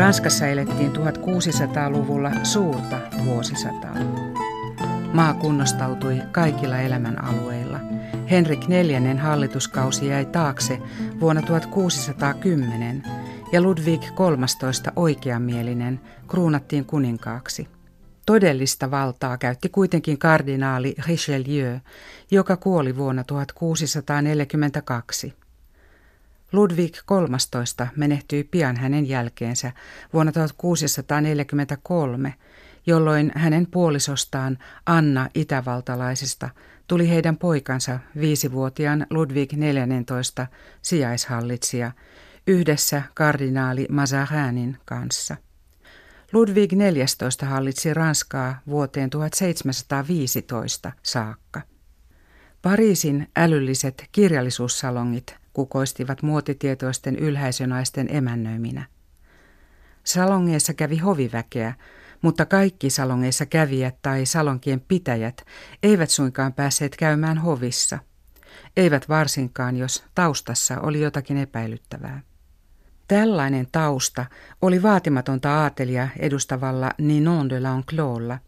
Ranskassa elettiin 1600-luvulla suurta vuosisataa. Maa kunnostautui kaikilla elämänalueilla. Henrik IV hallituskausi jäi taakse vuonna 1610 ja Ludwig XIII oikeamielinen kruunattiin kuninkaaksi. Todellista valtaa käytti kuitenkin kardinaali Richelieu, joka kuoli vuonna 1642. Ludwig XIII menehtyi pian hänen jälkeensä vuonna 1643, jolloin hänen puolisostaan Anna itävaltalaisesta tuli heidän poikansa 5-vuotiaan Ludwig XIV sijaishallitsija yhdessä kardinaali Mazarinin kanssa. Ludwig XIV hallitsi Ranskaa vuoteen 1715 saakka. Pariisin älylliset kirjallisuussalongit kukoistivat muotitietoisten ylhäisönaisten emännöiminä. Salongeissa kävi hoviväkeä, mutta kaikki salongeissa kävijät tai salonkien pitäjät eivät suinkaan päässeet käymään hovissa. Eivät varsinkaan, jos taustassa oli jotakin epäilyttävää. Tällainen tausta oli vaatimatonta aatelia edustavalla Ninon de L'Enclos.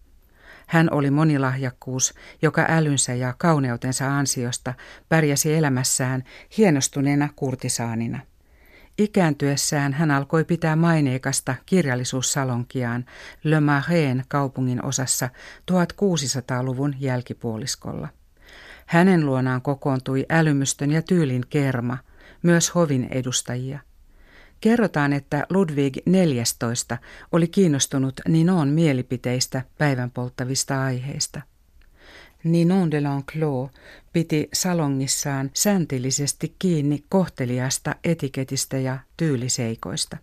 Hän oli monilahjakkuus, joka älynsä ja kauneutensa ansiosta pärjäsi elämässään hienostuneena kurtisaanina. Ikääntyessään hän alkoi pitää maineikasta kirjallisuussalonkiaan Le Marais kaupungin osassa 1600-luvun jälkipuoliskolla. Hänen luonaan kokoontui älymystön ja tyylin kerma, myös hovin edustajia. Kerrotaan, että Ludwig XIV oli kiinnostunut Ninon mielipiteistä päivänpolttavista aiheista. Ninon de L'Enclos piti salongissaan säntillisesti kiinni kohteliaasta etiketistä ja tyyliseikoista.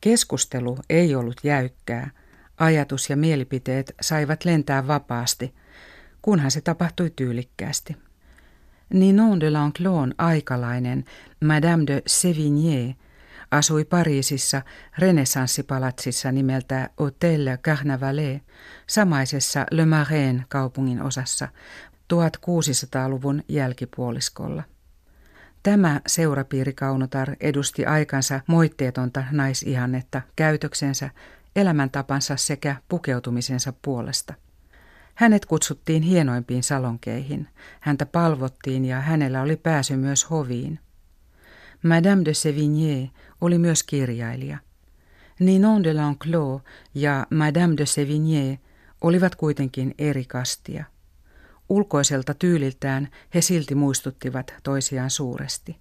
Keskustelu ei ollut jäykkää, ajatus ja mielipiteet saivat lentää vapaasti, kunhan se tapahtui tyylikkäästi. Ninon de L'Enclosin aikalainen Madame de Sévigné asui Pariisissa renessanssipalatsissa nimeltä Hôtel Carnavalet, samaisessa Le Marais kaupungin osassa 1600-luvun jälkipuoliskolla. Tämä seurapiirikaunotar edusti aikansa moitteetonta naisihannetta käytöksensä, elämäntapansa sekä pukeutumisensa puolesta. Hänet kutsuttiin hienoimpiin salonkeihin, häntä palvottiin ja hänellä oli pääsy myös hoviin. Madame de Sévigné oli myös kirjailija. Ninon de L'Enclos ja Madame de Sévigné olivat kuitenkin eri kastia. Ulkoiselta tyyliltään he silti muistuttivat toisiaan suuresti.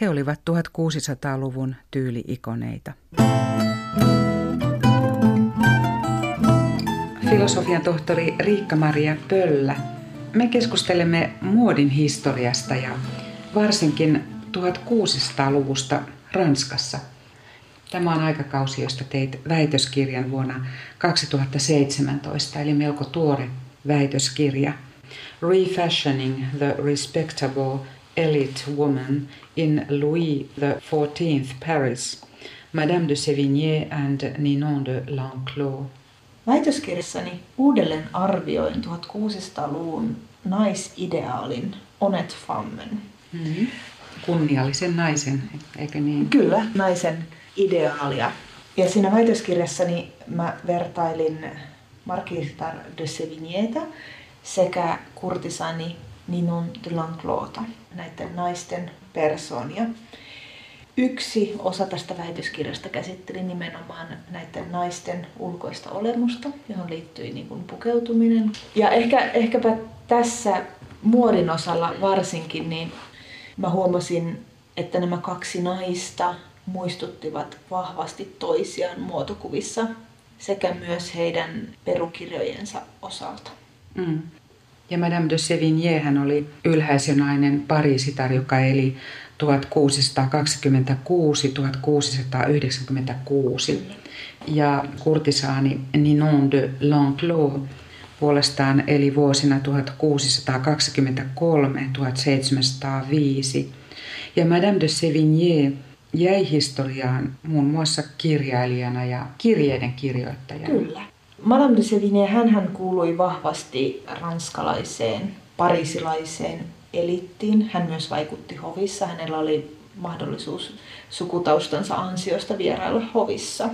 He olivat 1600-luvun tyyliikoneita. Filosofian tohtori Riikka-Maria Pöllä. Me keskustelemme muodin historiasta ja varsinkin 1600-luvusta Ranskassa. Tämä on aikakausi, josta teit väitöskirjan vuonna 2017, eli melko tuore väitöskirja. Refashioning the Respectable Elite Woman in Louis XIV Paris, Madame de Sévigné and Ninon de L'Enclos. Väitöskirjassani uudelleen arvioin 1600-luvun naisideaalin onet femmen. Mm-hmm. Kunniallisen naisen, eikö niin? Kyllä, naisen ideaalia. Ja siinä väitöskirjassani mä vertailin Marguerite de Sévignétä sekä kurtisani Ninon de L'Enclosta, näiden naisten persoonia. Yksi osa tästä väitöskirjasta käsitteli nimenomaan näiden naisten ulkoista olemusta, johon liittyi niin kuin pukeutuminen. Ja ehkäpä tässä muodin osalla varsinkin, niin mä huomasin, että nämä kaksi naista muistuttivat vahvasti toisiaan muotokuvissa sekä myös heidän perukirjojensa osalta. Mm. Ja Madame de Sévigné hän oli ylhäisönainen parisitar, joka eli 1626-1696. Ja kurtisaani Ninon de L'Enclos puolestaan eli vuosina 1623-1705 ja Madame de Sévigné jäi historiaan muun muassa kirjailijana ja kirjeiden kirjoittajana. Kyllä. Madame de Sévigné hänhän kuului vahvasti ranskalaiseen, parisilaiseen eliittiin. Hän myös vaikutti hovissa. Hänellä oli mahdollisuus sukutaustansa ansiosta vierailla hovissa.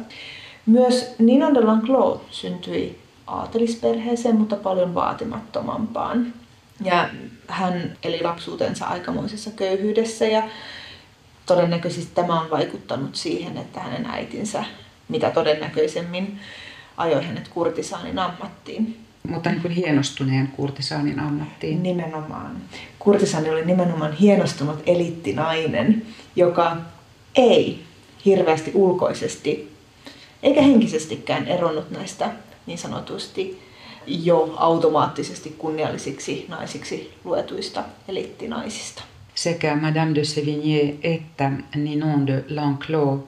Myös Ninon de L'Enclos syntyi aatelisperheeseen, mutta paljon vaatimattomampaan. Ja hän eli lapsuutensa aikamoisessa köyhyydessä ja todennäköisesti tämä on vaikuttanut siihen, että hänen äitinsä mitä todennäköisemmin ajoi hänet kurtisaanin ammattiin. Mutta niin kuin hienostuneen kurtisaanin ammattiin. Nimenomaan. Kurtisaani oli nimenomaan hienostunut eliittinainen, joka ei hirveästi ulkoisesti eikä henkisestikään eronnut näistä niin sanotusti jo automaattisesti kunniallisiksi naisiksi luetuista eliittinaisista. Sekä Madame de Sévigné että Ninon de L'Enclos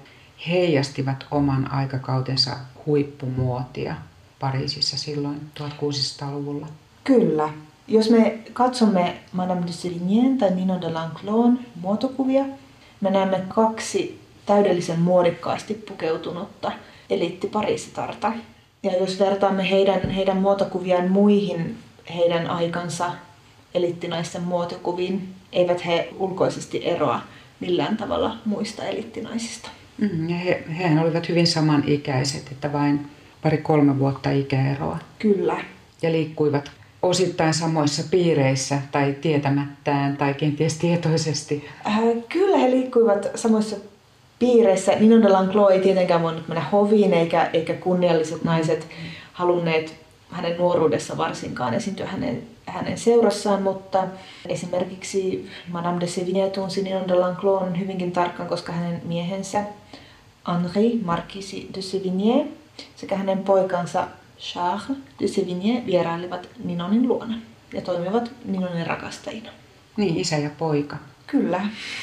heijastivat oman aikakautensa huippumuotia Pariisissa silloin 1600-luvulla. Kyllä. Jos me katsomme Madame de Sévignéen tai Ninon de L'Enclosin muotokuvia, me näemme kaksi täydellisen muodikkaasti pukeutunutta eliittipariisitarta. Ja jos vertaamme heidän muotokuviaan muihin heidän aikansa eliittinaisten muotokuviin, eivät he ulkoisesti eroa millään tavalla muista eliittinaisista. Hehän olivat hyvin samanikäiset, että vain 2-3 vuotta ikäeroa. Kyllä. Ja liikkuivat osittain samoissa piireissä tai tietämättään tai kenties tietoisesti. Kyllä he liikkuivat samoissa piireissä. Ninon de L'Enclos ei tietenkään voinut mennä hoviin eikä kunnialliset naiset halunneet hänen nuoruudessa varsinkaan esiintyä hänen seurassaan, mutta esimerkiksi Madame de Sévigné tunsi Ninon de L'Enclosin hyvinkin tarkkaan, koska hänen miehensä Henri, markisi de Sévigné, sekä hänen poikansa Charles de Sévigné vierailivat Ninonin luona ja toimivat Ninonin rakastajina. Niin, isä ja poika. Kyllä,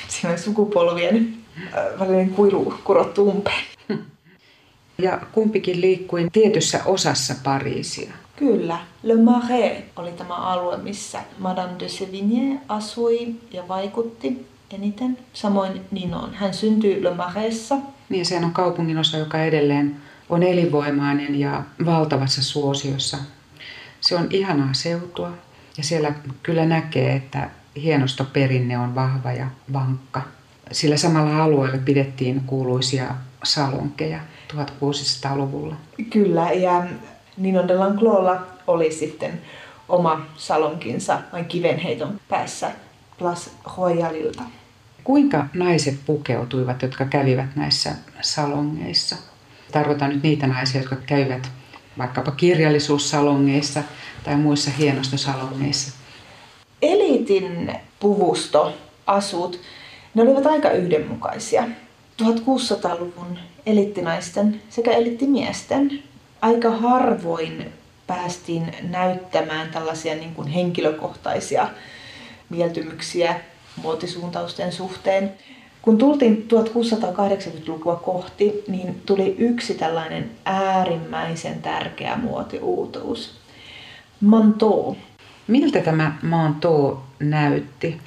siinä on sukupolvien välinen kuilu kurottu umpeen. Ja kumpikin liikkui tietyssä osassa Pariisia. Kyllä. Le Marais oli tämä alue, missä Madame de Sévigné asui ja vaikutti eniten. Samoin Ninon. Hän syntyi Le Maraisissa. Niin, sehän on kaupunginosa, joka edelleen on elinvoimainen ja valtavassa suosiossa. Se on ihanaa seutua ja siellä kyllä näkee, että hienosta perinne on vahva ja vankka. Sillä samalla alueella pidettiin kuuluisia salonkeja 1600-luvulla. Kyllä, ja Ninon de L'Enclos'lla oli sitten oma salonkinsa vain kivenheiton päässä Place Royalilta. Kuinka naiset pukeutuivat, jotka kävivät näissä salongeissa? Tarkoitan nyt niitä naisia, jotka käyvät vaikkapa kirjallisuussalongeissa tai muissa hienostosalongeissa. Eliitin puvustoasut, ne olivat aika yhdenmukaisia. 1600-luvun eliittinaisten sekä eliittimiesten aika harvoin päästiin näyttämään tällaisia niin kuin henkilökohtaisia mieltymyksiä muotisuuntausten suhteen. Kun tultiin 1680-lukua kohti, niin tuli yksi tällainen äärimmäisen tärkeä muotiuutuus. Manteau. Miltä tämä manteau näytti?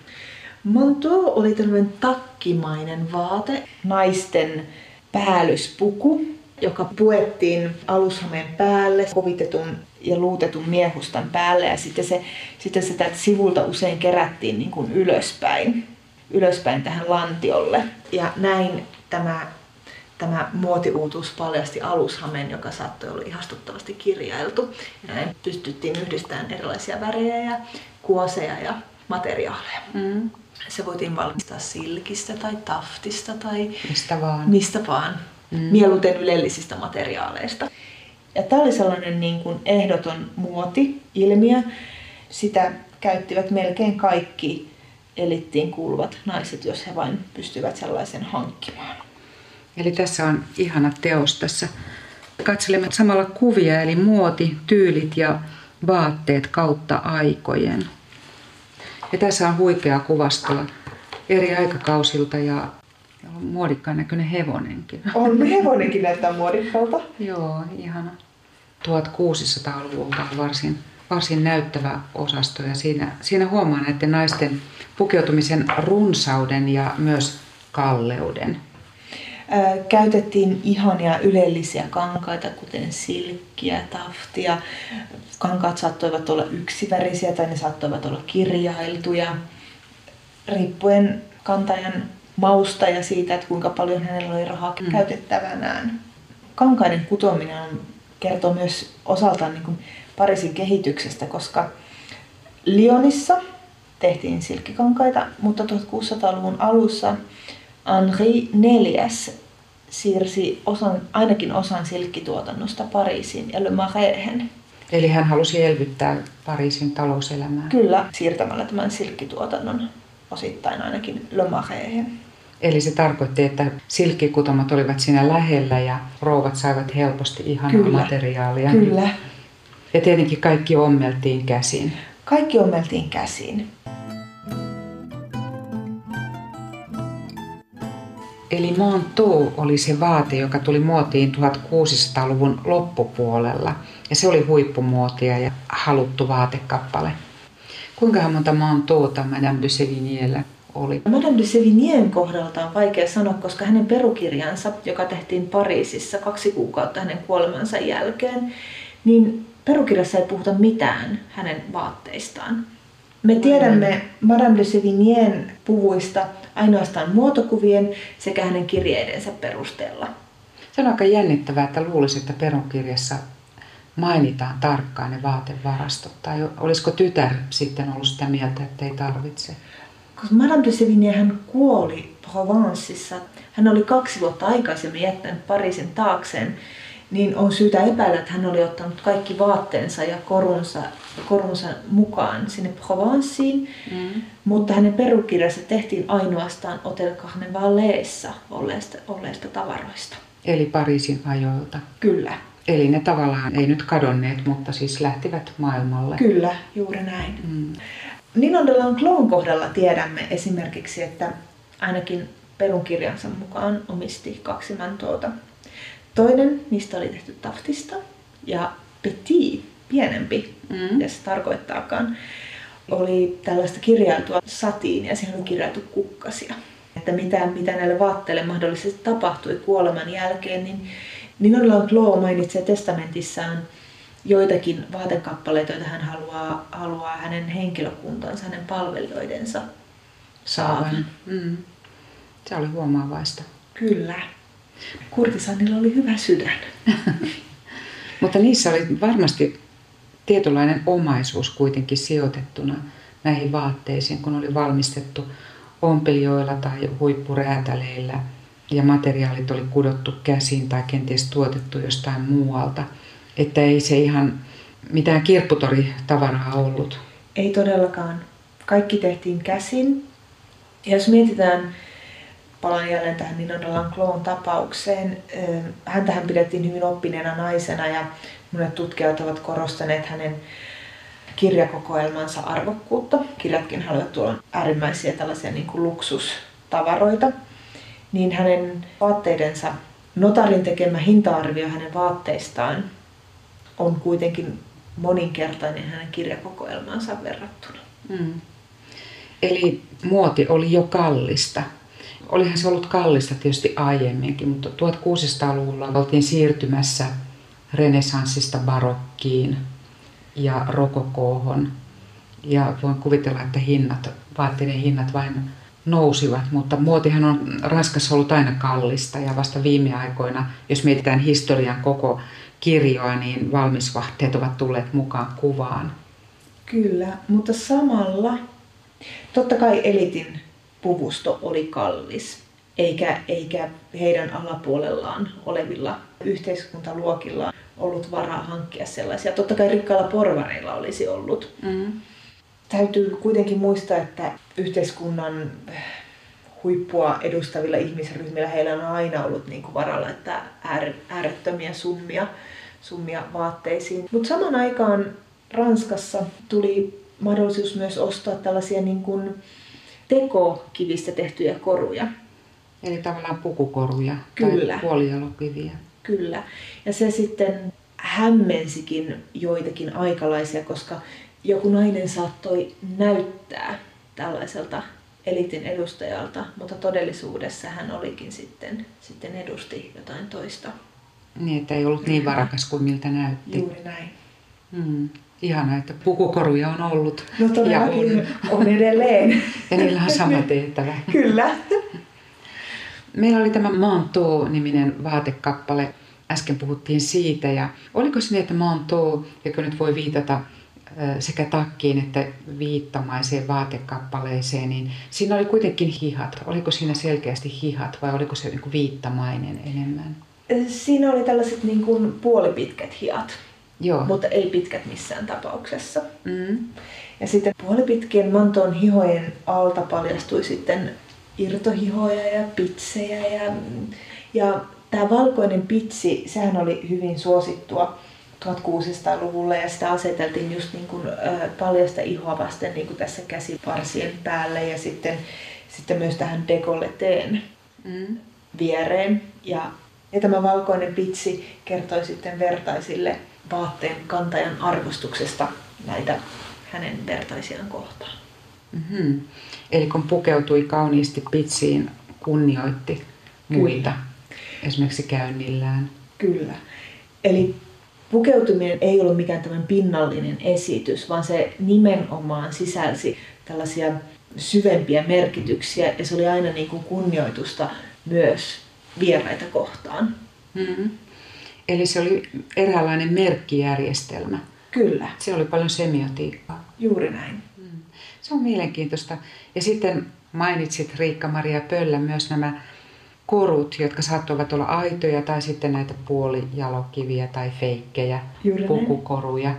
Manteau oli tällainen takkimainen vaate, naisten päällyspuku, joka puettiin alushameen päälle, kovitetun ja luutetun miehustan päälle ja sitten se täältä sivulta usein kerättiin niin kuin ylöspäin tähän lantiolle. Ja näin tämä muotiuutuus paljasti alushamen, joka saattoi olla ihastuttavasti kirjailtu. Näin pystyttiin yhdistämään erilaisia värejä ja kuoseja ja materiaaleja. Se voitiin valmistaa silkistä tai taftista tai mistä vaan. Mieluiten ylellisistä materiaaleista. Ja tämä oli sellainen niin kuin ehdoton muoti-ilmiö. Sitä käyttivät melkein kaikki eliittiin kuuluvat naiset, jos he vain pystyvät sellaisen hankkimaan. Eli tässä on ihana teos tässä. Katselemme samalla kuvia, eli muoti, tyylit ja vaatteet kautta aikojen. Ja tässä on huikeaa kuvastoa eri aikakausilta ja on muodikkaan näköinen hevonenkin. On hevonenkin näyttää muodikkaalta. Joo, ihana. 1600-luvulta varsin näyttävä osasto ja siinä huomaa näiden naisten pukeutumisen runsauden ja myös kalleuden. Käytettiin ihania ylellisiä kankaita, kuten silkkiä, taftia. Kankaat saattoivat olla yksivärisiä tai ne saattoivat olla kirjailtuja. Riippuen kantajan mausta ja siitä, että kuinka paljon hänellä oli rahaa käytettävänään. Kankaiden kutominen kertoo myös osaltaan niin kuin Pariisin kehityksestä, koska Lyonissa tehtiin silkkikankaita, mutta 1600-luvun alussa Henri IV siirsi ainakin osan silkkituotannosta Pariisiin ja Le Maréhen. Eli hän halusi elvyttää Pariisin talouselämää. Kyllä, siirtämällä tämän silkkituotannon osittain ainakin Le Maréhen. Eli se tarkoitti, että silkkikutomat olivat siinä lähellä ja rouvat saivat helposti ihanaa materiaalia. Kyllä. Ja tietenkin kaikki ommeltiin käsin. Kaikki ommeltiin käsin. Eli manteau oli se vaate, joka tuli muotiin 1600-luvun loppupuolella. Ja se oli huippumuotia ja haluttu vaatekappale. Kuinka monta manteauta Madame de Sévignellä oli? Madame de Sévignen kohdalta on vaikea sanoa, koska hänen perukirjansa, joka tehtiin Pariisissa 2 kuukautta hänen kuolemansa jälkeen, niin perukirjassa ei puhuta mitään hänen vaatteistaan. Me tiedämme Madame de Sévignen puvuista ainoastaan muotokuvien sekä hänen kirjeidensä perusteella. Se on aika jännittävää, että luulisi, että perukirjassa mainitaan tarkkaan ne vaatevarastot. Tai olisiko tytär sitten ollut sitä mieltä, että ei tarvitse? Koska Madame de Sévigné hän kuoli Provenceissa. Hän oli 2 vuotta aikaisemmin jättänyt Pariisin taakseen. Niin on syytä epäillä, että hän oli ottanut kaikki vaatteensa ja korunsa mukaan sinne Provenceen. Mutta hänen perukirjansa tehtiin ainoastaan Hotel Carnevalessa olleista tavaroista. Eli Pariisin ajoilta. Kyllä. Eli ne tavallaan ei nyt kadonneet, mutta siis lähtivät maailmalle. Kyllä, juuri näin. Ninon de Lanclon kohdalla tiedämme esimerkiksi, että ainakin perunkirjansa mukaan omisti 2 manteauta. Toinen niistä oli tehty taftista ja petit, pienempi, mitä se tarkoittaakaan, oli tällaista kirjailtua satiinia ja siihen oli kirjailtu kukkasia. Että mitä näille vaatteille mahdollisesti tapahtui kuoleman jälkeen, niin Ninon de Lanclos mainitsee testamentissaan joitakin vaatekappaleita, joita hän haluaa hänen henkilökuntansa, hänen palvelijoidensa saavan. Se oli huomaavaista. Kyllä. Kurtisanilla oli hyvä sydän. Mutta niissä oli varmasti tietynlainen omaisuus kuitenkin sijoitettuna näihin vaatteisiin, kun oli valmistettu ompelijoilla tai huippuräätäleillä ja materiaalit oli kudottu käsiin tai kenties tuotettu jostain muualta. Että ei se ihan mitään kirpputoritavaraa ollut. Ei todellakaan. Kaikki tehtiin käsin. Ja jos mietitään, palaan jälleen tähän Ninon de Lanclon tapaukseen. Häntähän pidettiin hyvin oppineena naisena ja monet tutkijat ovat korostaneet hänen kirjakokoelmansa arvokkuutta. Kirjatkin olivat tuolla äärimmäisiä tällaisia niin kuin luksustavaroita. Niin hänen vaatteidensa, notarin tekemä hinta-arvio hänen vaatteistaan on kuitenkin moninkertainen hänen kirjakokoelmansa verrattuna. Eli muoti oli jo kallista. Olihan se ollut kallista tietysti aiemminkin, mutta 1600-luvulla oltiin siirtymässä renesanssista barokkiin ja rokokoon. Ja voin kuvitella, että vaatteiden hinnat vain nousivat, mutta muotihan on Ranskassa ollut aina kallista ja vasta viime aikoina, jos mietitään historian koko kirjoa, niin valmisvaatteet ovat tulleet mukaan kuvaan. Kyllä, mutta samalla totta kai elitin puvusto oli kallis, eikä heidän alapuolellaan olevilla yhteiskuntaluokilla ollut varaa hankkia sellaisia. Totta kai rikkailla porvareilla olisi ollut. Täytyy kuitenkin muistaa, että yhteiskunnan huippua edustavilla ihmisryhmillä heillä on aina ollut niin kuin varalla, että äärettömiä summia vaatteisiin. Mutta saman aikaan Ranskassa tuli mahdollisuus myös ostaa tällaisia niin kuin tekokivistä tehtyjä koruja. Eli tavallaan pukukoruja. Kyllä. Tai puolialokiviä. Kyllä. Ja se sitten hämmensikin joitakin aikalaisia, koska joku nainen saattoi näyttää tällaiselta elitin edustajalta, mutta todellisuudessa hän olikin sitten edusti jotain toista. Niin, että ei ollut niin varakas kuin miltä näytti. Juuri näin. Ihanaa, että pukukoruja on ollut. No todellakin on edelleen. Ja niillä on sama tehtävä. Kyllä. Meillä oli tämä Manteau-niminen vaatekappale. Äsken puhuttiin siitä ja oliko se niin, että Manteau, joka nyt voi viitata sekä takkiin että viittomaiseen vaatekappaleeseen, niin siinä oli kuitenkin hihat. Oliko siinä selkeästi hihat vai oliko se niin kuin viittomainen enemmän? Siinä oli tällaiset niin kuin puolipitkät hihat, joo, mutta ei pitkät missään tapauksessa. Mm. Ja sitten puolipitkien Manteaun hihojen alta paljastui sitten irtohihoja ja pitsejä. Ja tämä valkoinen pitsi, sehän oli hyvin suosittua 1600-luvulla ja sitä aseteltiin just niin kuin paljasta ihoa vasten niin kuin tässä käsiparsien päälle ja sitten myös tähän dekolleteen viereen. Ja tämä valkoinen pitsi kertoi sitten vertaisille vaatteen kantajan arvostuksesta näitä hänen vertaisiaan kohtaan. Mm-hmm. Eli kun pukeutui kauniisti pitsiin, kunnioitti muita esimerkiksi käynnillään. Kyllä. Eli pukeutuminen ei ollut mikään tämän pinnallinen esitys, vaan se nimenomaan sisälsi tällaisia syvempiä merkityksiä ja se oli aina niin kuin kunnioitusta myös vieraita kohtaan. Mm-hmm. Eli se oli eräänlainen merkkijärjestelmä. Kyllä. Se oli paljon semiotiikkaa. Juuri näin. Mm. Se on mielenkiintoista. Ja sitten mainitsit Riikka-Maria Pöllä myös nämä korut, jotka saattoivat olla aitoja tai sitten näitä puolijalokiviä tai feikkejä, pukukoruja.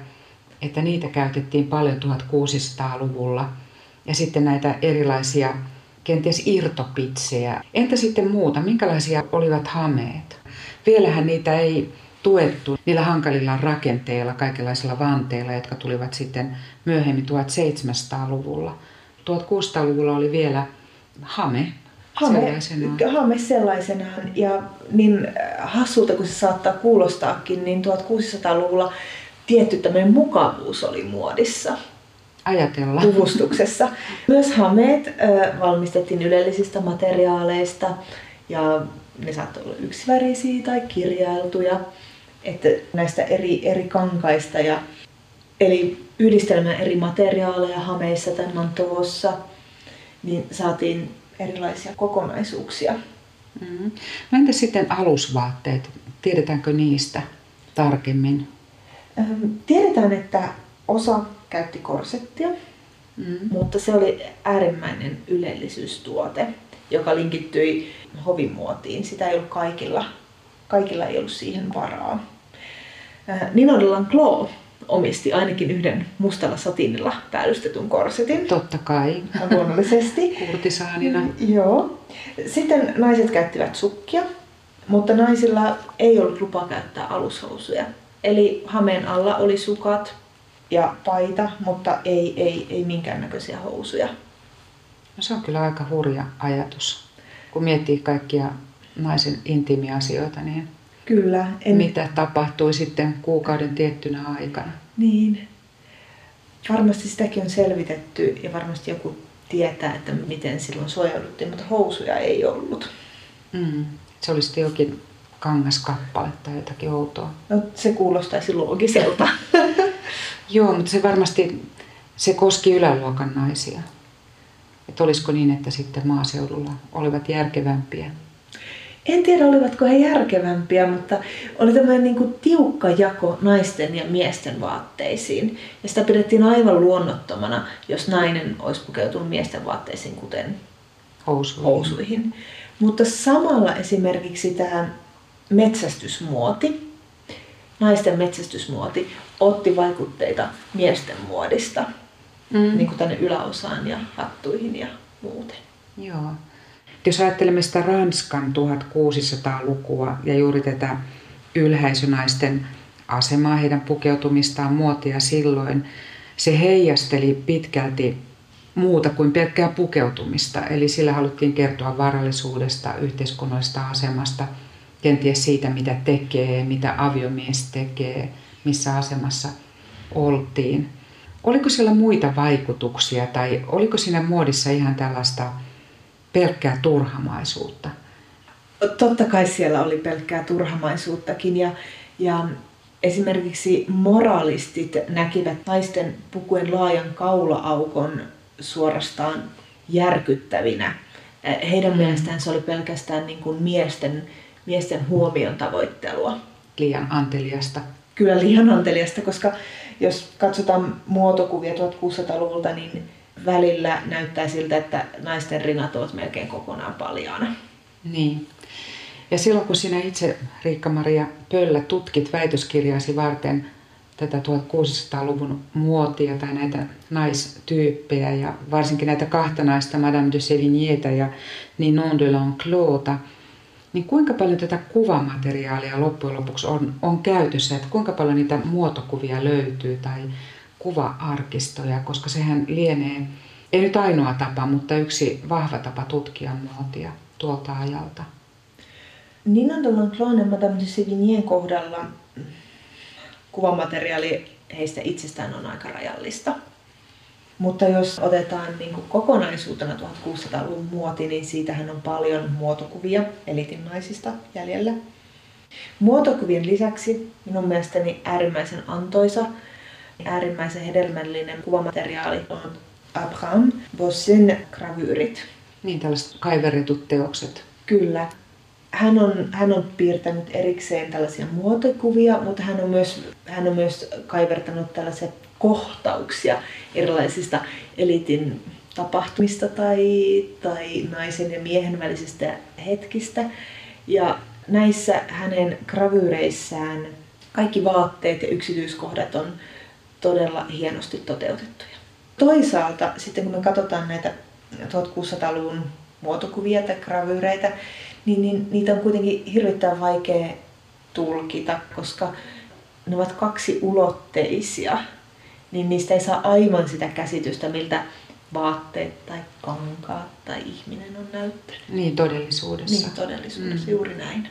Että niitä käytettiin paljon 1600-luvulla. Ja sitten näitä erilaisia kenties irtopitsejä. Entä sitten muuta? Minkälaisia olivat hameet? Vielähän niitä ei tuettu niillä hankalilla rakenteilla, kaikenlaisilla vanteilla, jotka tulivat sitten myöhemmin 1700-luvulla. 1600-luvulla oli vielä hame sellaisenaan. Ja niin hassulta kuin se saattaa kuulostaakin, niin 1600-luvulla tietty tämmöinen mukavuus oli muodissa. Ajatella. Puvustuksessa. Myös hameet valmistettiin ylellisistä materiaaleista ja ne saattoi olla yksivärisiä tai kirjailtuja, että näistä eri kankaista. Eli yhdistelmä eri materiaaleja hameissa tai Manteaussa, niin saatiin erilaisia kokonaisuuksia. Mm-hmm. No entä sitten alusvaatteet? Tiedetäänkö niistä tarkemmin? Tiedetään, että osa käytti korsettia, mutta se oli äärimmäinen ylellisyystuote, joka linkittyi hovimuotiin. Sitä ei ollut kaikilla ei ollut siihen varaa. Ninon de L'Enclos omisti ainakin yhden mustalla satinilla päällystetyn korsetin. Totta kai. Luonnollisesti. Kurtisaanina. Joo. Sitten naiset käyttivät sukkia, mutta naisilla ei ollut lupa käyttää alushousuja. Eli hameen alla oli sukat ja paita, mutta ei minkäännäköisiä housuja. No se on kyllä aika hurja ajatus, kun miettii kaikkia naisen intiimiä asioita, niin kyllä, mitä tapahtui sitten kuukauden tiettynä aikana. Niin, varmasti sitäkin on selvitetty ja varmasti joku tietää, että miten silloin suojauduttiin, mutta housuja ei ollut. Mm. Se oli sitten jokin kangaskappale tai jotakin outoa. No se kuulostaisi loogiselta. Joo, mutta se varmasti se koski yläluokan naisia. Että olisiko niin, että sitten maaseudulla olivat järkevämpiä? En tiedä, olivatko he järkevämpiä, mutta oli tämmöinen niin kuin tiukka jako naisten ja miesten vaatteisiin. Ja sitä pidettiin aivan luonnottomana, jos nainen olisi pukeutunut miesten vaatteisiin, kuten housuihin. Mutta samalla esimerkiksi tämä metsästysmuoti, naisten metsästysmuoti, otti vaikutteita miesten muodista. Mm. Niin kuin tänne yläosaan ja hattuihin ja muuten. Joo. Jos ajattelemme sitä Ranskan 1600-lukua ja juuri tätä ylhäisönaisten asemaa, heidän pukeutumistaan, muotia silloin, se heijasteli pitkälti muuta kuin pelkkää pukeutumista. Eli sillä haluttiin kertoa varallisuudesta, yhteiskunnallisesta asemasta, kenties siitä mitä tekee, mitä aviomies tekee, missä asemassa oltiin. Oliko siellä muita vaikutuksia tai oliko siinä muodissa ihan tällaista pelkkää turhamaisuutta? Totta kai siellä oli pelkkää turhamaisuuttakin ja esimerkiksi moralistit näkivät naisten pukujen laajan kaulaaukon suorastaan järkyttävinä Heidän mielestään se oli pelkästään niin kuin miesten huomion tavoittelua. Liian anteliasta. Kyllä liian anteliasta, koska jos katsotaan muotokuvia 1600-luvulta, niin välillä näyttää siltä, että naisten rinnat ovat melkein kokonaan paljaana. Niin. Ja silloin kun sinä itse, Riikka-Maria Pöllä, tutkit väitöskirjaasi varten tätä 1600-luvun muotia tai näitä naistyyppejä ja varsinkin näitä kahta naista, Madame de Sévignétä ja Ninon de L'Enclos, niin kuinka paljon tätä kuvamateriaalia loppujen lopuksi on käytössä, että kuinka paljon niitä muotokuvia löytyy tai kuva-arkistoja, koska sehän lienee, ei nyt ainoa tapa, mutta yksi vahva tapa tutkia muotia tuolta ajalta. Ninon de L'Enclosin ja Madame de Sévignéen kohdalla kuvamateriaali heistä itsestään on aika rajallista. Mutta jos otetaan niin kuin kokonaisuutena 1600-luvun muoti, niin siitähän on paljon muotokuvia eliitin naisista jäljellä. Muotokuvien lisäksi minun mielestäni äärimmäisen antoisa, äärimmäisen hedelmällinen kuvamateriaali on Abraham Bossin gravyyrit. Niin, tällaiset kaiverretut teokset. Kyllä. Hän on piirtänyt erikseen tällaisia muotokuvia, mutta hän on myös kaivertanut tällaisia kohtauksia erilaisista eliitin tapahtumista tai naisen ja miehen välisistä hetkistä. Ja näissä hänen gravyyreissään kaikki vaatteet ja yksityiskohdat on todella hienosti toteutettuja. Toisaalta sitten kun me katsotaan näitä 1600-luvun muotokuvia tai gravyyreitä, niin niitä on kuitenkin hirvittävän vaikea tulkita, koska ne ovat kaksiulotteisia, niin niistä ei saa aivan sitä käsitystä, miltä vaatteet tai kankaat tai ihminen on näyttänyt. Niin, todellisuudessa. Juuri näin.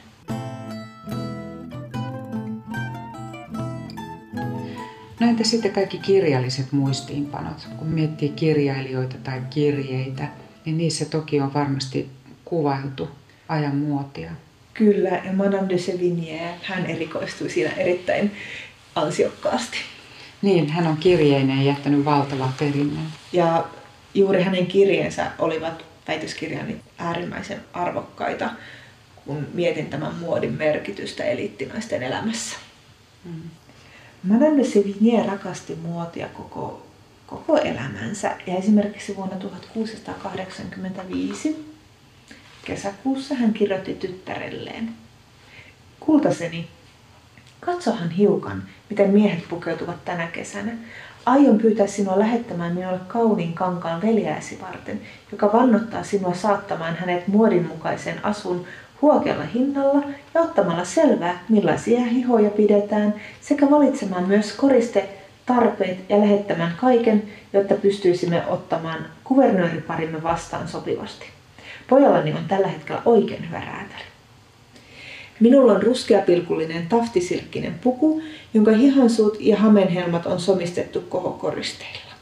No entä sitten kaikki kirjalliset muistiinpanot? Kun miettii kirjailijoita tai kirjeitä, niin niissä toki on varmasti kuvailtu ajan muotia. Kyllä, ja Madame de Sévigné, hän erikoistui siinä erittäin ansiokkaasti. Niin, hän on kirjeineen jättänyt valtavan perinnön. Ja juuri hänen kirjeensä olivat väitöskirjani äärimmäisen arvokkaita, kun mietin tämän muodin merkitystä eliittinaisten elämässä. Mm. Madame de Sévigné rakasti muotia koko elämänsä, ja esimerkiksi vuonna 1685 kesäkuussa hän kirjoitti tyttärelleen: "Kultaseni, katsohan hiukan, miten miehet pukeutuvat tänä kesänä. Aion pyytää sinua lähettämään minulle kauniin kankaan veljääsi varten, joka vannottaa sinua saattamaan hänet muodinmukaiseen asuun huokealla hinnalla ja ottamalla selvää, millaisia hihoja pidetään, sekä valitsemaan myös koriste, tarpeet ja lähettämään kaiken, jotta pystyisimme ottamaan kuvernööriparimme vastaan sopivasti. Pojallani on tällä hetkellä oikein hyvä räätäli. Minulla on ruskeapilkullinen taftisilkkinen puku, jonka hihansuut ja hamenhelmat on somistettu kohokoristeilla.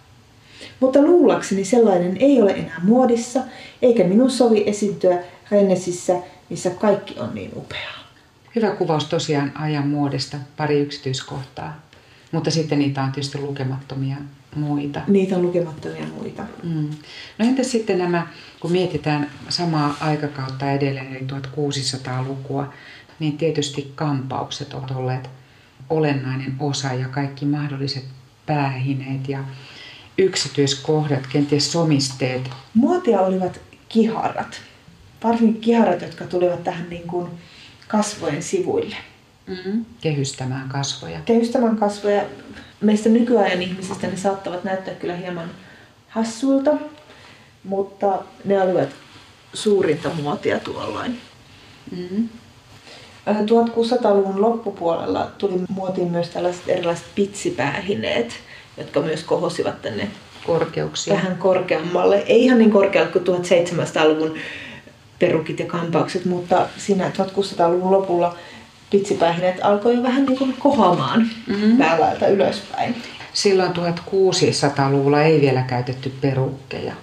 Mutta luulakseni sellainen ei ole enää muodissa, eikä minun sovi esiintyä Rennesissä, missä kaikki on niin upeaa." Hyvä kuvaus tosiaan ajan muodesta, pari yksityiskohtaa. Mutta sitten niitä on tietysti lukemattomia muita. Mm. No entäs sitten nämä, kun mietitään samaa aikakautta edelleen, eli 1600-lukua, niin tietysti kampaukset ovat olleet olennainen osa ja kaikki mahdolliset päähineet ja yksityiskohdat, kenties somisteet. Muotia olivat kiharat, varsinkin kiharat, jotka tulivat tähän niin kuin kasvojen sivuille. Mm-hmm. Kehystämään kasvoja. Meistä nykyajan ihmisistä ne saattavat näyttää kyllä hieman hassulta, mutta ne olivat suurinta muotia tuolloin. Mm-hmm. 1600-luvun loppupuolella tuli muotiin myös tällaiset erilaiset pitsipäähineet, jotka myös kohosivat tänne korkeuksia. Vähän korkeammalle. Ei ihan niin korkealle kuin 1700-luvun perukit ja kampaukset, mutta siinä 1600-luvun lopulla pitsipäähineet alkoi jo vähän niin kuin kohomaan päälaelta ylöspäin. Silloin 1600-luvulla ei vielä käytetty perukkeja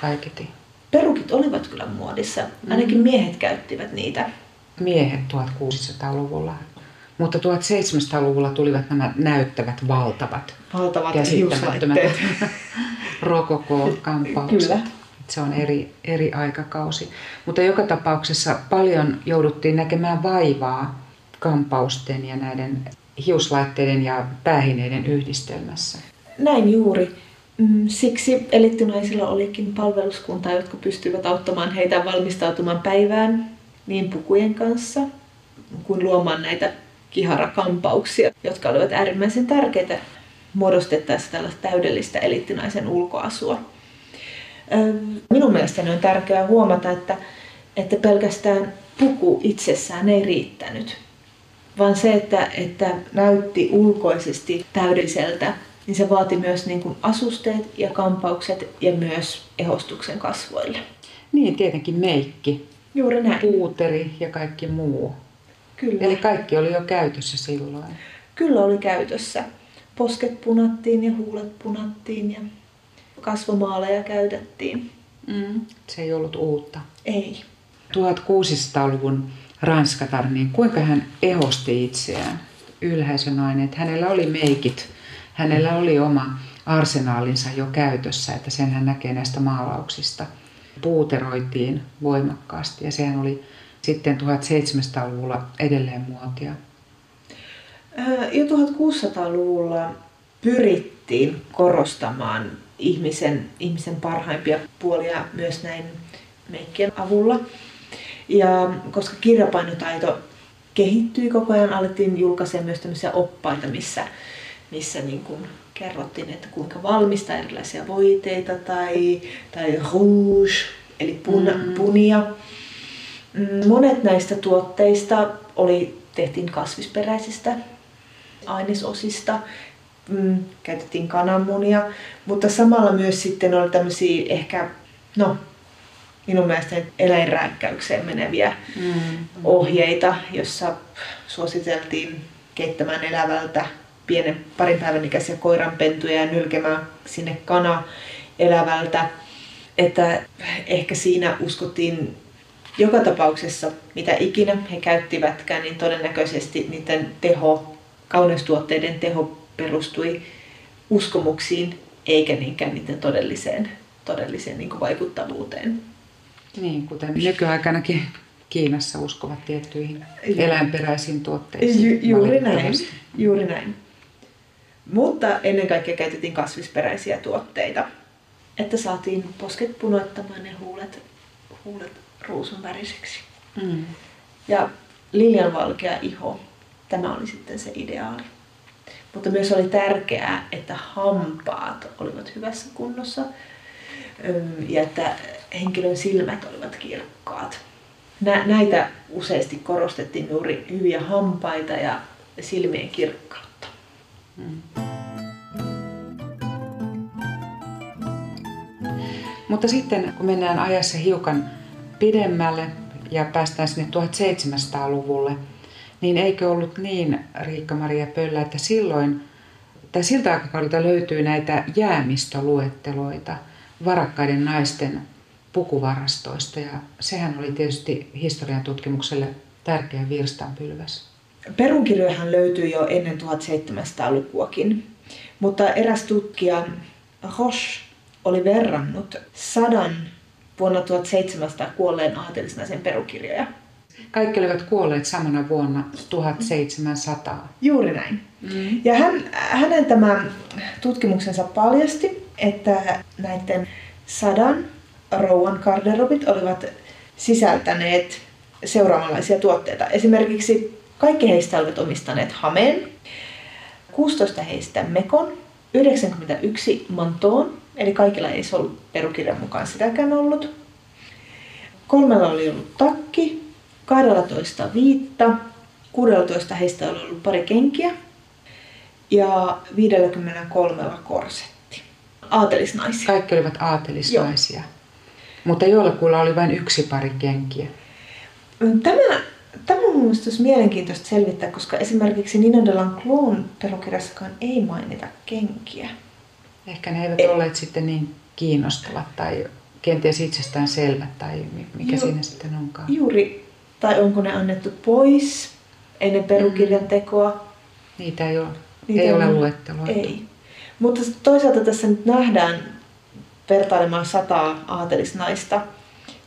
kaiketi. Perukit olivat kyllä muodissa. Ainakin miehet käyttivät niitä. Miehet 1600-luvulla. Mutta 1700-luvulla tulivat nämä näyttävät valtavat hiuslaitteet. Käsittämättömät rokoko-kampaukset. Kyllä. Se on eri aikakausi. Mutta joka tapauksessa paljon jouduttiin näkemään vaivaa kampausten ja näiden hiuslaitteiden ja päähineiden yhdistelmässä. Näin juuri. Siksi elittinaisilla olikin palveluskuntaa, jotka pystyivät auttamaan heitä valmistautumaan päivään niin pukujen kanssa kuin luomaan näitä kiharakampauksia, jotka olivat äärimmäisen tärkeitä muodostettaessa tällaista täydellistä elittinaisen ulkoasua. Minun mielestäni on tärkeää huomata, että pelkästään puku itsessään ei riittänyt, vaan se, että näytti ulkoisesti täydelliseltä, niin se vaati myös niin kuin asusteet ja kampaukset ja myös ehostuksen kasvoille. Niin, tietenkin meikki, juuri näin. Puuteri ja kaikki muu. Kyllä. Eli kaikki oli jo käytössä silloin. Kyllä oli käytössä. Posket punattiin ja huulet punattiin ja kasvomaaleja käytettiin. Se ei ollut uutta. Ei. 1600-luvun Ranskatar, niin kuinka hän ehosti itseään? Ylhäisönainen. Hänellä oli meikit. Hänellä oli oma arsenaalinsa jo käytössä, että sen hän näkee näistä maalauksista. Puuteroitiin voimakkaasti ja sehän oli sitten 1700-luvulla edelleen muotia. Jo 1600-luvulla pyrittiin korostamaan ihmisen parhaimpia puolia myös näin meikkien avulla. Ja koska kirjapainotaito kehittyi koko ajan, alettiin julkaisee myös tämmöisiä oppaita, missä niin kuin kerrottiin, että kuinka valmistaa erilaisia voiteita tai rouge, eli punia. Monet näistä tuotteista tehtiin kasvisperäisistä ainesosista, käytettiin kananmunia, mutta samalla myös sitten oli tämmöisiä ehkä, minun mielestäni eläinrääkkäykseen meneviä ohjeita, jossa suositeltiin keittämään elävältä parin päivän ikäisiä koiranpentuja ja nylkemään sinne kana elävältä. Että ehkä siinä uskottiin joka tapauksessa, mitä ikinä he käyttivätkään, niin todennäköisesti niiden kauneustuotteiden teho perustui uskomuksiin eikä niinkään niiden todelliseen niin kuin vaikuttavuuteen. Niin, kuten nykyaikanakin Kiinassa uskovat tiettyihin eläinperäisiin tuotteisiin. Juuri näin. Mutta ennen kaikkea käytettiin kasvisperäisiä tuotteita, että saatiin posket punoittamaan ja huulet ruusun väriseksi. Ja liljanvalkea iho, tämä oli sitten se ideaali. Mutta myös oli tärkeää, että hampaat olivat hyvässä kunnossa ja että henkilön silmät olivat kirkkaat. Näitä useasti korostettiin, juuri hyviä hampaita ja silmien kirkkautta. Mutta sitten kun mennään ajassa hiukan pidemmälle ja päästään sinne 1700-luvulle, niin eikö ollut niin, Riikka-Maria Pöllä, että silloin tai siltä aikakaudelta löytyy näitä jäämistöluetteloita varakkaiden naisten pukuvarastoista, ja sehän oli tietysti historian tutkimukselle tärkeä virstanpylväs. Perunkirjojahan löytyi jo ennen 1700-lukuakin, mutta eräs tutkija Roche oli verrannut 100 vuonna 1700 kuolleen aatelisnaisen perukirjoja. Kaikki olivat kuolleet samana vuonna 1700. Juuri näin. Ja hänen tämä tutkimuksensa paljasti, että näiden 100 rouvan garderobit olivat sisältäneet seuraavanlaisia tuotteita. Esimerkiksi kaikki heistä olivat omistaneet hameen, 16 heistä mekon, 91 mantoon, eli kaikilla ei se ollut perukirjan mukaan sitäkään ollut. 3 oli ollut takki, 12 viitta, 16 heistä oli ollut pari kenkiä ja 53 korsetti. Aatelisnaisia. Kaikki olivat aatelisnaisia. Joo. Mutta jollakulla oli vain yksi pari kenkiä. Tämä on mielestäni mielenkiintoista selvittää, koska esimerkiksi Nina de L'Enclos perukirjassakaan ei mainita kenkiä. Ehkä ne eivät olleet sitten niin kiinnostavat tai kenties itsestään selvät tai mikä siinä sitten onkaan. Juuri. Tai onko ne annettu pois ennen perukirjan tekoa? Niitä ei ole luetteloitu. Ei. Mutta toisaalta tässä nyt nähdään vertailemaan 100 aatelisnaista,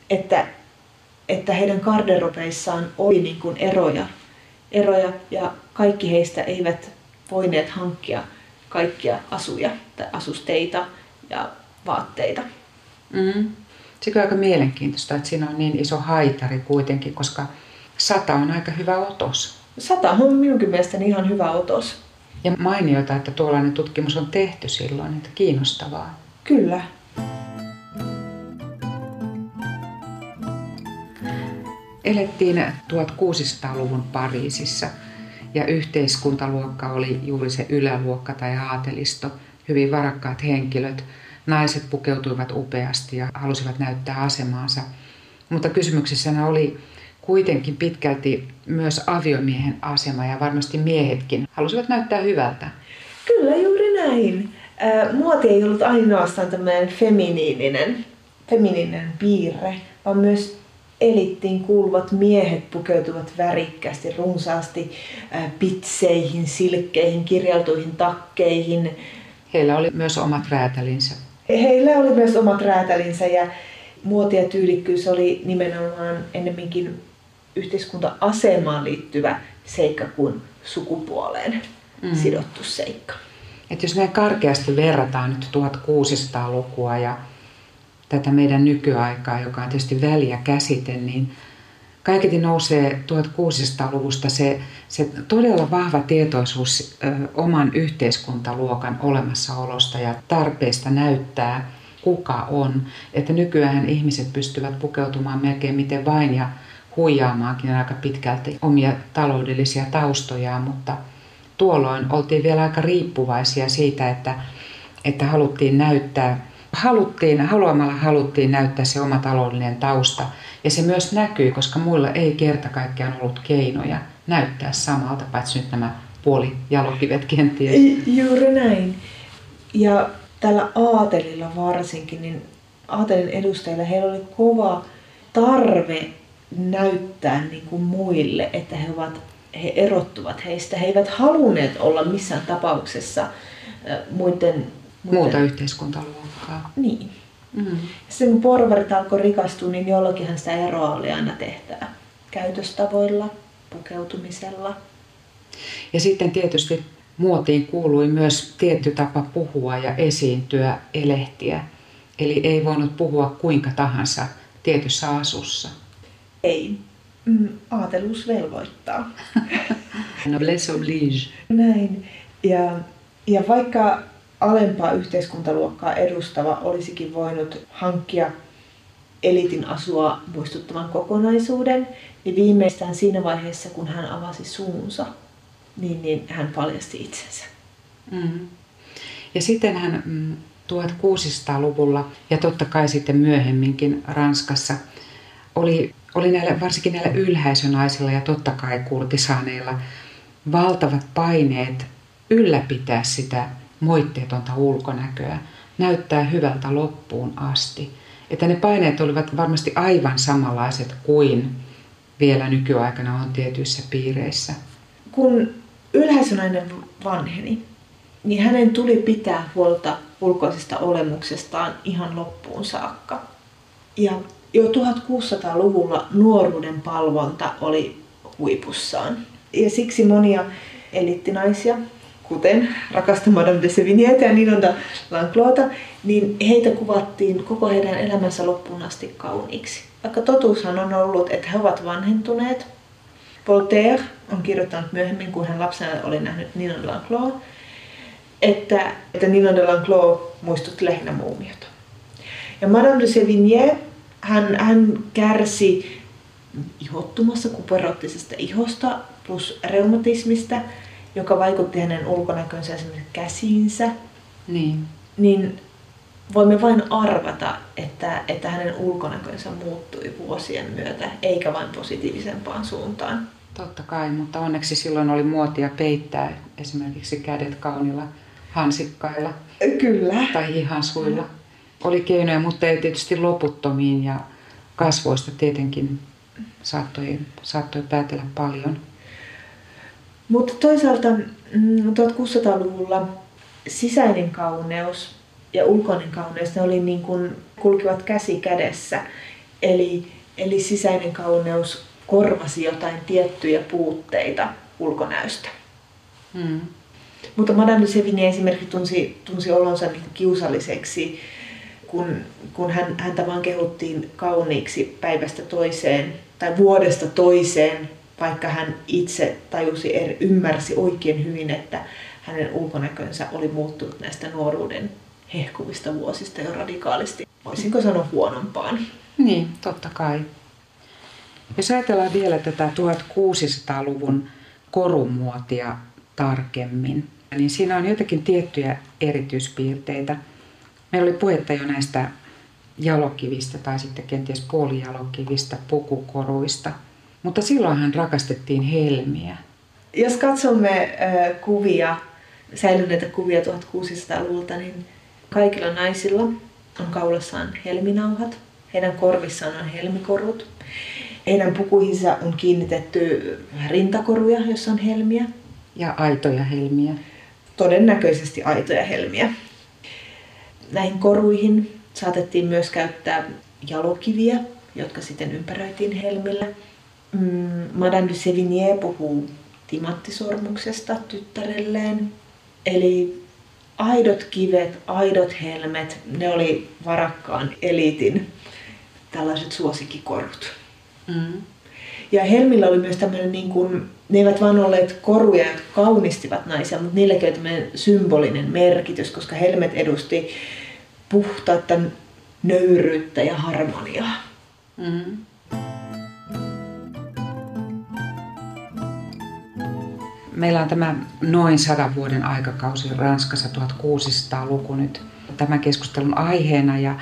että heidän garderobeissaan oli niin kuin eroja ja kaikki heistä eivät voineet hankkia kaikkia asuja tai asusteita ja vaatteita. Se on aika mielenkiintoista, että siinä on niin iso haitari kuitenkin, koska 100 on aika hyvä otos. 100 on minunkin mielestäni ihan hyvä otos. Ja mainiota, että tuollainen tutkimus on tehty silloin, että kiinnostavaa. Kyllä. Elettiin 1600-luvun Pariisissa ja yhteiskuntaluokka oli juuri se yläluokka tai aatelisto, hyvin varakkaat henkilöt. Naiset pukeutuivat upeasti ja halusivat näyttää asemaansa, mutta kysymyksessä oli kuitenkin pitkälti myös aviomiehen asema ja varmasti miehetkin halusivat näyttää hyvältä. Kyllä juuri näin. Muoti ei ollut ainoastaan tämmöinen feminiininen piirre, vaan myös elittiin kuuluvat miehet pukeutuvat värikkäästi, runsaasti pitseihin, silkkeihin, kirjautuihin takkeihin. Heillä oli myös omat räätälinsä ja muoti ja tyylikkyys oli nimenomaan ennemminkin yhteiskunta-asemaan liittyvä seikka kuin sukupuoleen sidottu seikka. Et jos näin karkeasti verrataan nyt 1600-lukua ja tätä meidän nykyaikaa, joka on tietysti väliä käsite, niin kaiketi nousee 1600-luvusta se todella vahva tietoisuus oman yhteiskuntaluokan olemassaolosta ja tarpeesta näyttää, kuka on. Että nykyään ihmiset pystyvät pukeutumaan melkein miten vain ja huijaamaankin aika pitkälti omia taloudellisia taustojaan, mutta tuolloin oltiin vielä aika riippuvaisia siitä, että haluttiin näyttää. Haluamalla haluttiin näyttää se oma taloudellinen tausta ja se myös näkyy, koska muilla ei kerta kaikkiaan ollut keinoja näyttää samalta, paitsi nyt nämä puolijalokivet kenties. Juuri näin. Ja tällä aatelilla varsinkin, niin aatelin edustajilla heillä oli kova tarve näyttää niin kuin muille, että he erottuvat heistä. He eivät halunneet olla missään tapauksessa muuta yhteiskuntaluokkaa. Niin. Sitten kun porvarit alkoi rikastua, niin jollakinhan sitä eroa oli aina tehtävä. Käytöstavoilla, pukeutumisella. Ja sitten tietysti muotiin kuului myös tietty tapa puhua ja esiintyä, elehtiä. Eli ei voinut puhua kuinka tahansa tietyssä asussa. Ei. Aateluus velvoittaa. Noblesse oblige. Näin. Ja vaikka alempaa yhteiskuntaluokkaa edustava olisikin voinut hankkia eliitin asua muistuttavan kokonaisuuden, niin viimeistään siinä vaiheessa, kun hän avasi suunsa, niin hän paljasti itsensä. Ja sitten hän 1600-luvulla ja totta kai sitten myöhemminkin Ranskassa oli näillä, varsinkin näillä ylhäisönaisilla ja totta kai kurtisaaneilla valtavat paineet ylläpitää sitä moitteetonta ulkonäköä, näyttää hyvältä loppuun asti. Että ne paineet olivat varmasti aivan samanlaiset kuin vielä nykyaikana on tietyissä piireissä. Kun ylhäisönainen vanheni, niin hänen tuli pitää huolta ulkoisesta olemuksestaan ihan loppuun saakka. Ja jo 1600-luvulla nuoruuden palvonta oli huipussaan. Ja siksi monia eliittinaisia, kuten rakasta Madame de Sévignétä ja Ninon de Langloota, niin heitä kuvattiin koko heidän elämänsä loppuun asti kauniiksi. Vaikka totuushan on ollut, että he ovat vanhentuneet. Voltaire on kirjoittanut myöhemmin, kun hän lapsena oli nähnyt Ninon de Langloa, että Ninon de Langloa muistutti lähinnä muumiota. Ja Madame de Sévigné, hän kärsi ihottumassa, kuperottisesta ihosta plus reumatismista, joka vaikutti hänen ulkonäkönsä esimerkiksi käsiinsä, niin voimme vain arvata, että hänen ulkonäkönsä muuttui vuosien myötä, eikä vain positiivisempaan suuntaan. Totta kai, mutta onneksi silloin oli muotia peittää esimerkiksi kädet kaunilla hansikkailla. Kyllä. Tai hihansuilla. Oli keinoja, mutta ei tietysti loputtomiin ja kasvoista tietenkin saattoi päätellä paljon. Mutta toisaalta 1600-luvulla sisäinen kauneus ja ulkoinen kauneus, ne oli niin kuin, kulkivat käsi kädessä. Eli sisäinen kauneus korvasi jotain tiettyjä puutteita ulkonäöstä. Mm. Mutta Madame de Sévigné esimerkiksi tunsi olonsa niin kiusalliseksi, kun häntä vaan kehuttiin kauniiksi päivästä toiseen tai vuodesta toiseen, vaikka hän itse ymmärsi oikein hyvin, että hänen ulkonäkönsä oli muuttunut näistä nuoruuden hehkuvista vuosista jo radikaalisti. Voisinko sanoa huonompaan? Niin, totta kai. Jos ajatellaan vielä tätä 1600-luvun korumuotia tarkemmin, niin siinä on jotakin tiettyjä erityispiirteitä. Meillä oli puhetta jo näistä jalokivistä tai sitten kenties puolijalokivistä pukukoruista, mutta silloinhan rakastettiin helmiä. Jos katsomme kuvia, säilyneitä kuvia 1600-luvulta, niin kaikilla naisilla on kaulassaan helminauhat, heidän korvissaan on helmikorut, heidän pukuihinsa on kiinnitetty rintakoruja, jossa on helmiä. Ja aitoja helmiä. Todennäköisesti aitoja helmiä. Näihin koruihin saatettiin myös käyttää jalokiviä, jotka sitten ympäröitiin helmillä. Madame de Sévigné puhuu timanttisormuksesta tyttärelleen. Eli aidot kivet, aidot helmet, ne oli varakkaan eliitin tällaiset suosikkikorut. Mm. Ja helmillä oli myös tämmöinen, niin kuin, ne eivät vaan olleet koruja, jotka kaunistivat naisia, mutta niilläkin oli tämmöinen symbolinen merkitys, koska helmet edusti puhtautta, nöyryyttä ja harmoniaa. Mm. Meillä on tämä noin 100 vuoden aikakausi Ranskassa, 1600-luku nyt tämän keskustelun aiheena. Ja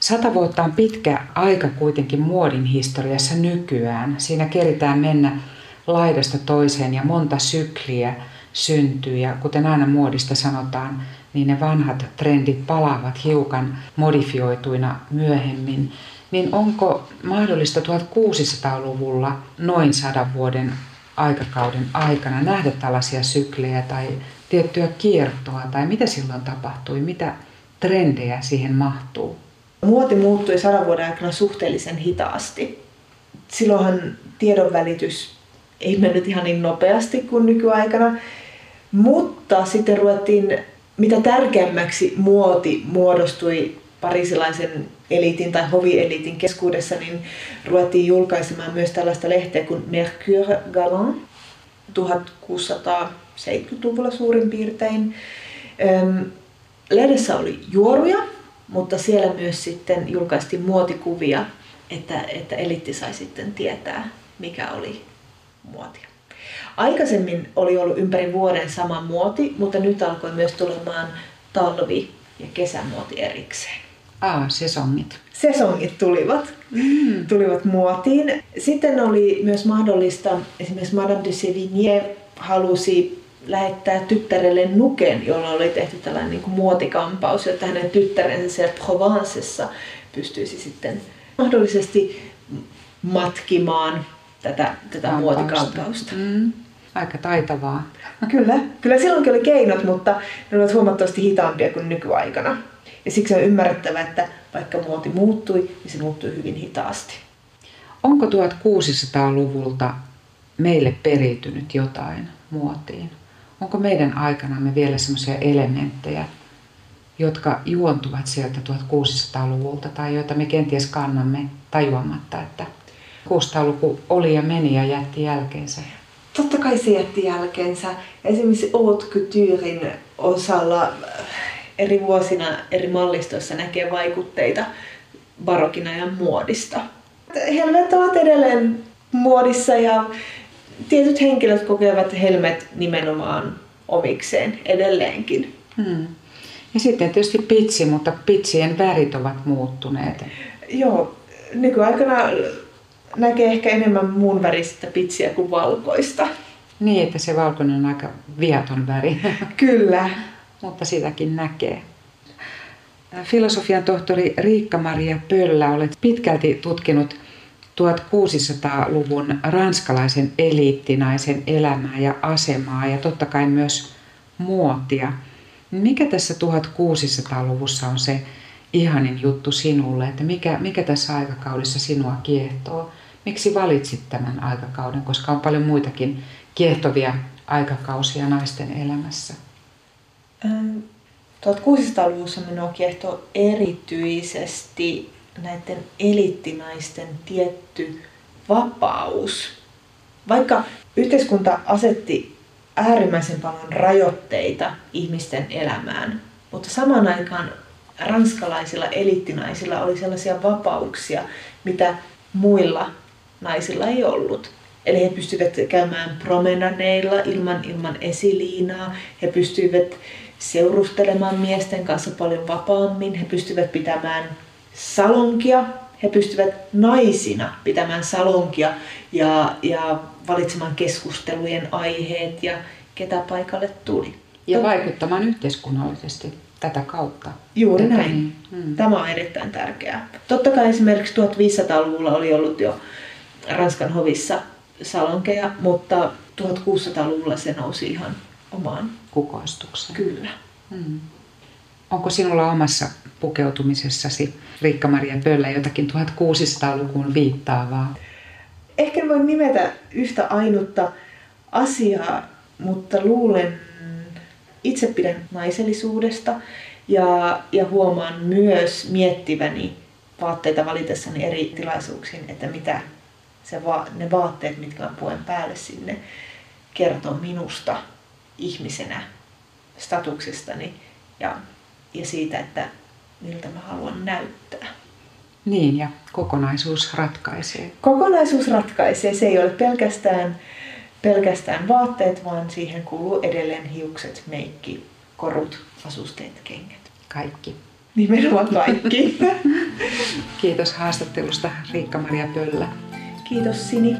100 vuotta on pitkä aika kuitenkin muodin historiassa nykyään. Siinä keritään mennä laidasta toiseen ja monta sykliä syntyy. Ja kuten aina muodista sanotaan, niin ne vanhat trendit palaavat hiukan modifioituina myöhemmin. Niin onko mahdollista 1600-luvulla noin 100 vuoden aikakauden aikana nähdä tällaisia syklejä tai tiettyä kiertoa? Tai mitä silloin tapahtui? Mitä trendejä siihen mahtuu? Muoti muuttui 100 vuoden aikana suhteellisen hitaasti. Silloinhan tiedonvälitys ei mennyt ihan niin nopeasti kuin nykyaikana, mutta sitten ruvettiin, mitä tärkeämmäksi muoti muodostui pariisilaisen eliitin tai hovieliitin keskuudessa, niin ruvettiin julkaisemaan myös tällaista lehteä kuin Mercure Galant 1670-luvulla suurin piirtein. Lehdessä oli juoruja, mutta siellä myös sitten julkaistiin muotikuvia, että eliitti sai sitten tietää, mikä oli muotia. Aikaisemmin oli ollut ympäri vuoden sama muoti, mutta nyt alkoi myös tulemaan talvi- ja kesämuoti erikseen. Sesongit. Sesongit tulivat muotiin. Sitten oli myös mahdollista, esimerkiksi Madame de Sévigné halusi lähettää tyttärelle nuken, jolla oli tehty tällainen niin kuin muotikampaus, jotta hänen tyttärensä siellä Provencessa pystyisi sitten mahdollisesti matkimaan tätä muotikampausta. Mm. Aika taitavaa. Kyllä silloinkin oli keinot, mutta ne olivat huomattavasti hitaampia kuin nykyaikana. Ja siksi on ymmärrettävä, että vaikka muoti muuttui, niin se muuttui hyvin hitaasti. Onko 1600-luvulta meille periytynyt jotain muotiin? Onko meidän aikanamme vielä sellaisia elementtejä, jotka juontuvat sieltä 1600-luvulta tai joita me kenties kannamme tajuamatta, että 1600-luku oli ja meni ja jätti jälkeensä? Totta kai se jätti jälkeensä. Esimerkiksi haute couturen osalla eri vuosina eri mallistoissa näkee vaikutteita barokin ajan muodista. Helmet ovat edelleen muodissa ja tietyt henkilöt kokevat helmet nimenomaan omikseen edelleenkin. Hmm. Ja sitten tietysti pitsi, mutta pitsien värit ovat muuttuneet. Joo, nykyaikana näkee ehkä enemmän muun värisistä pitsiä kuin valkoista. Niin, että se valkoinen on aika viaton väri. Kyllä. Mutta sitäkin näkee. Filosofian tohtori Riikka-Maria Pöllä, olet pitkälti tutkinut 1600-luvun ranskalaisen eliittinaisen elämää ja asemaa ja totta kai myös muotia. Mikä tässä 1600-luvussa on se ihanin juttu sinulle, että mikä tässä aikakaudessa sinua kiehtoo? Miksi valitsit tämän aikakauden, koska on paljon muitakin kiehtovia aikakausia naisten elämässä? 1600-luvussa minua kiehtoo erityisesti näiden eliittinaisten tietty vapaus. Vaikka yhteiskunta asetti äärimmäisen paljon rajoitteita ihmisten elämään, mutta samaan aikaan ranskalaisilla eliittinaisilla oli sellaisia vapauksia, mitä muilla naisilla ei ollut. Eli he pystyivät käymään promenadeilla ilman esiliinaa, he pystyivät seurustelemaan miesten kanssa paljon vapaammin, he pystyivät pitämään salonkia, he pystyvät naisina pitämään salonkia ja valitsemaan keskustelujen aiheet ja ketä paikalle tuli. Ja vaikuttamaan yhteiskunnallisesti tätä kautta. Juuri näin. Tämä on erittäin tärkeää. Totta kai esimerkiksi 1500-luvulla oli ollut jo Ranskan hovissa salonkeja, mutta 1600-luvulla se nousi ihan omaan kukoistukseen. Kyllä. Onko sinulla omassa pukeutumisessasi, Riikka-Maria Pöllä, jotakin 1600-lukuun viittaavaa? Ehkä en voi nimetä yhtä ainutta asiaa, mutta luulen, itse pidän naisellisuudesta ja huomaan myös miettiväni vaatteita valitessani eri tilaisuuksiin, että mitä ne vaatteet, mitkä mä puen päälle sinne, kertoo minusta ihmisenä, statuksestani ja siitä, että miltä mä haluan näyttää. Niin, ja kokonaisuus ratkaisee. Kokonaisuus ratkaisee. Se ei ole pelkästään vaatteet, vaan siihen kuuluu edelleen hiukset, meikki, korut, asusteet, kengät. Kaikki. Nimenomaan kaikki. Kiitos haastattelusta, Riikka-Maria Pöllä. Kiitos Sini.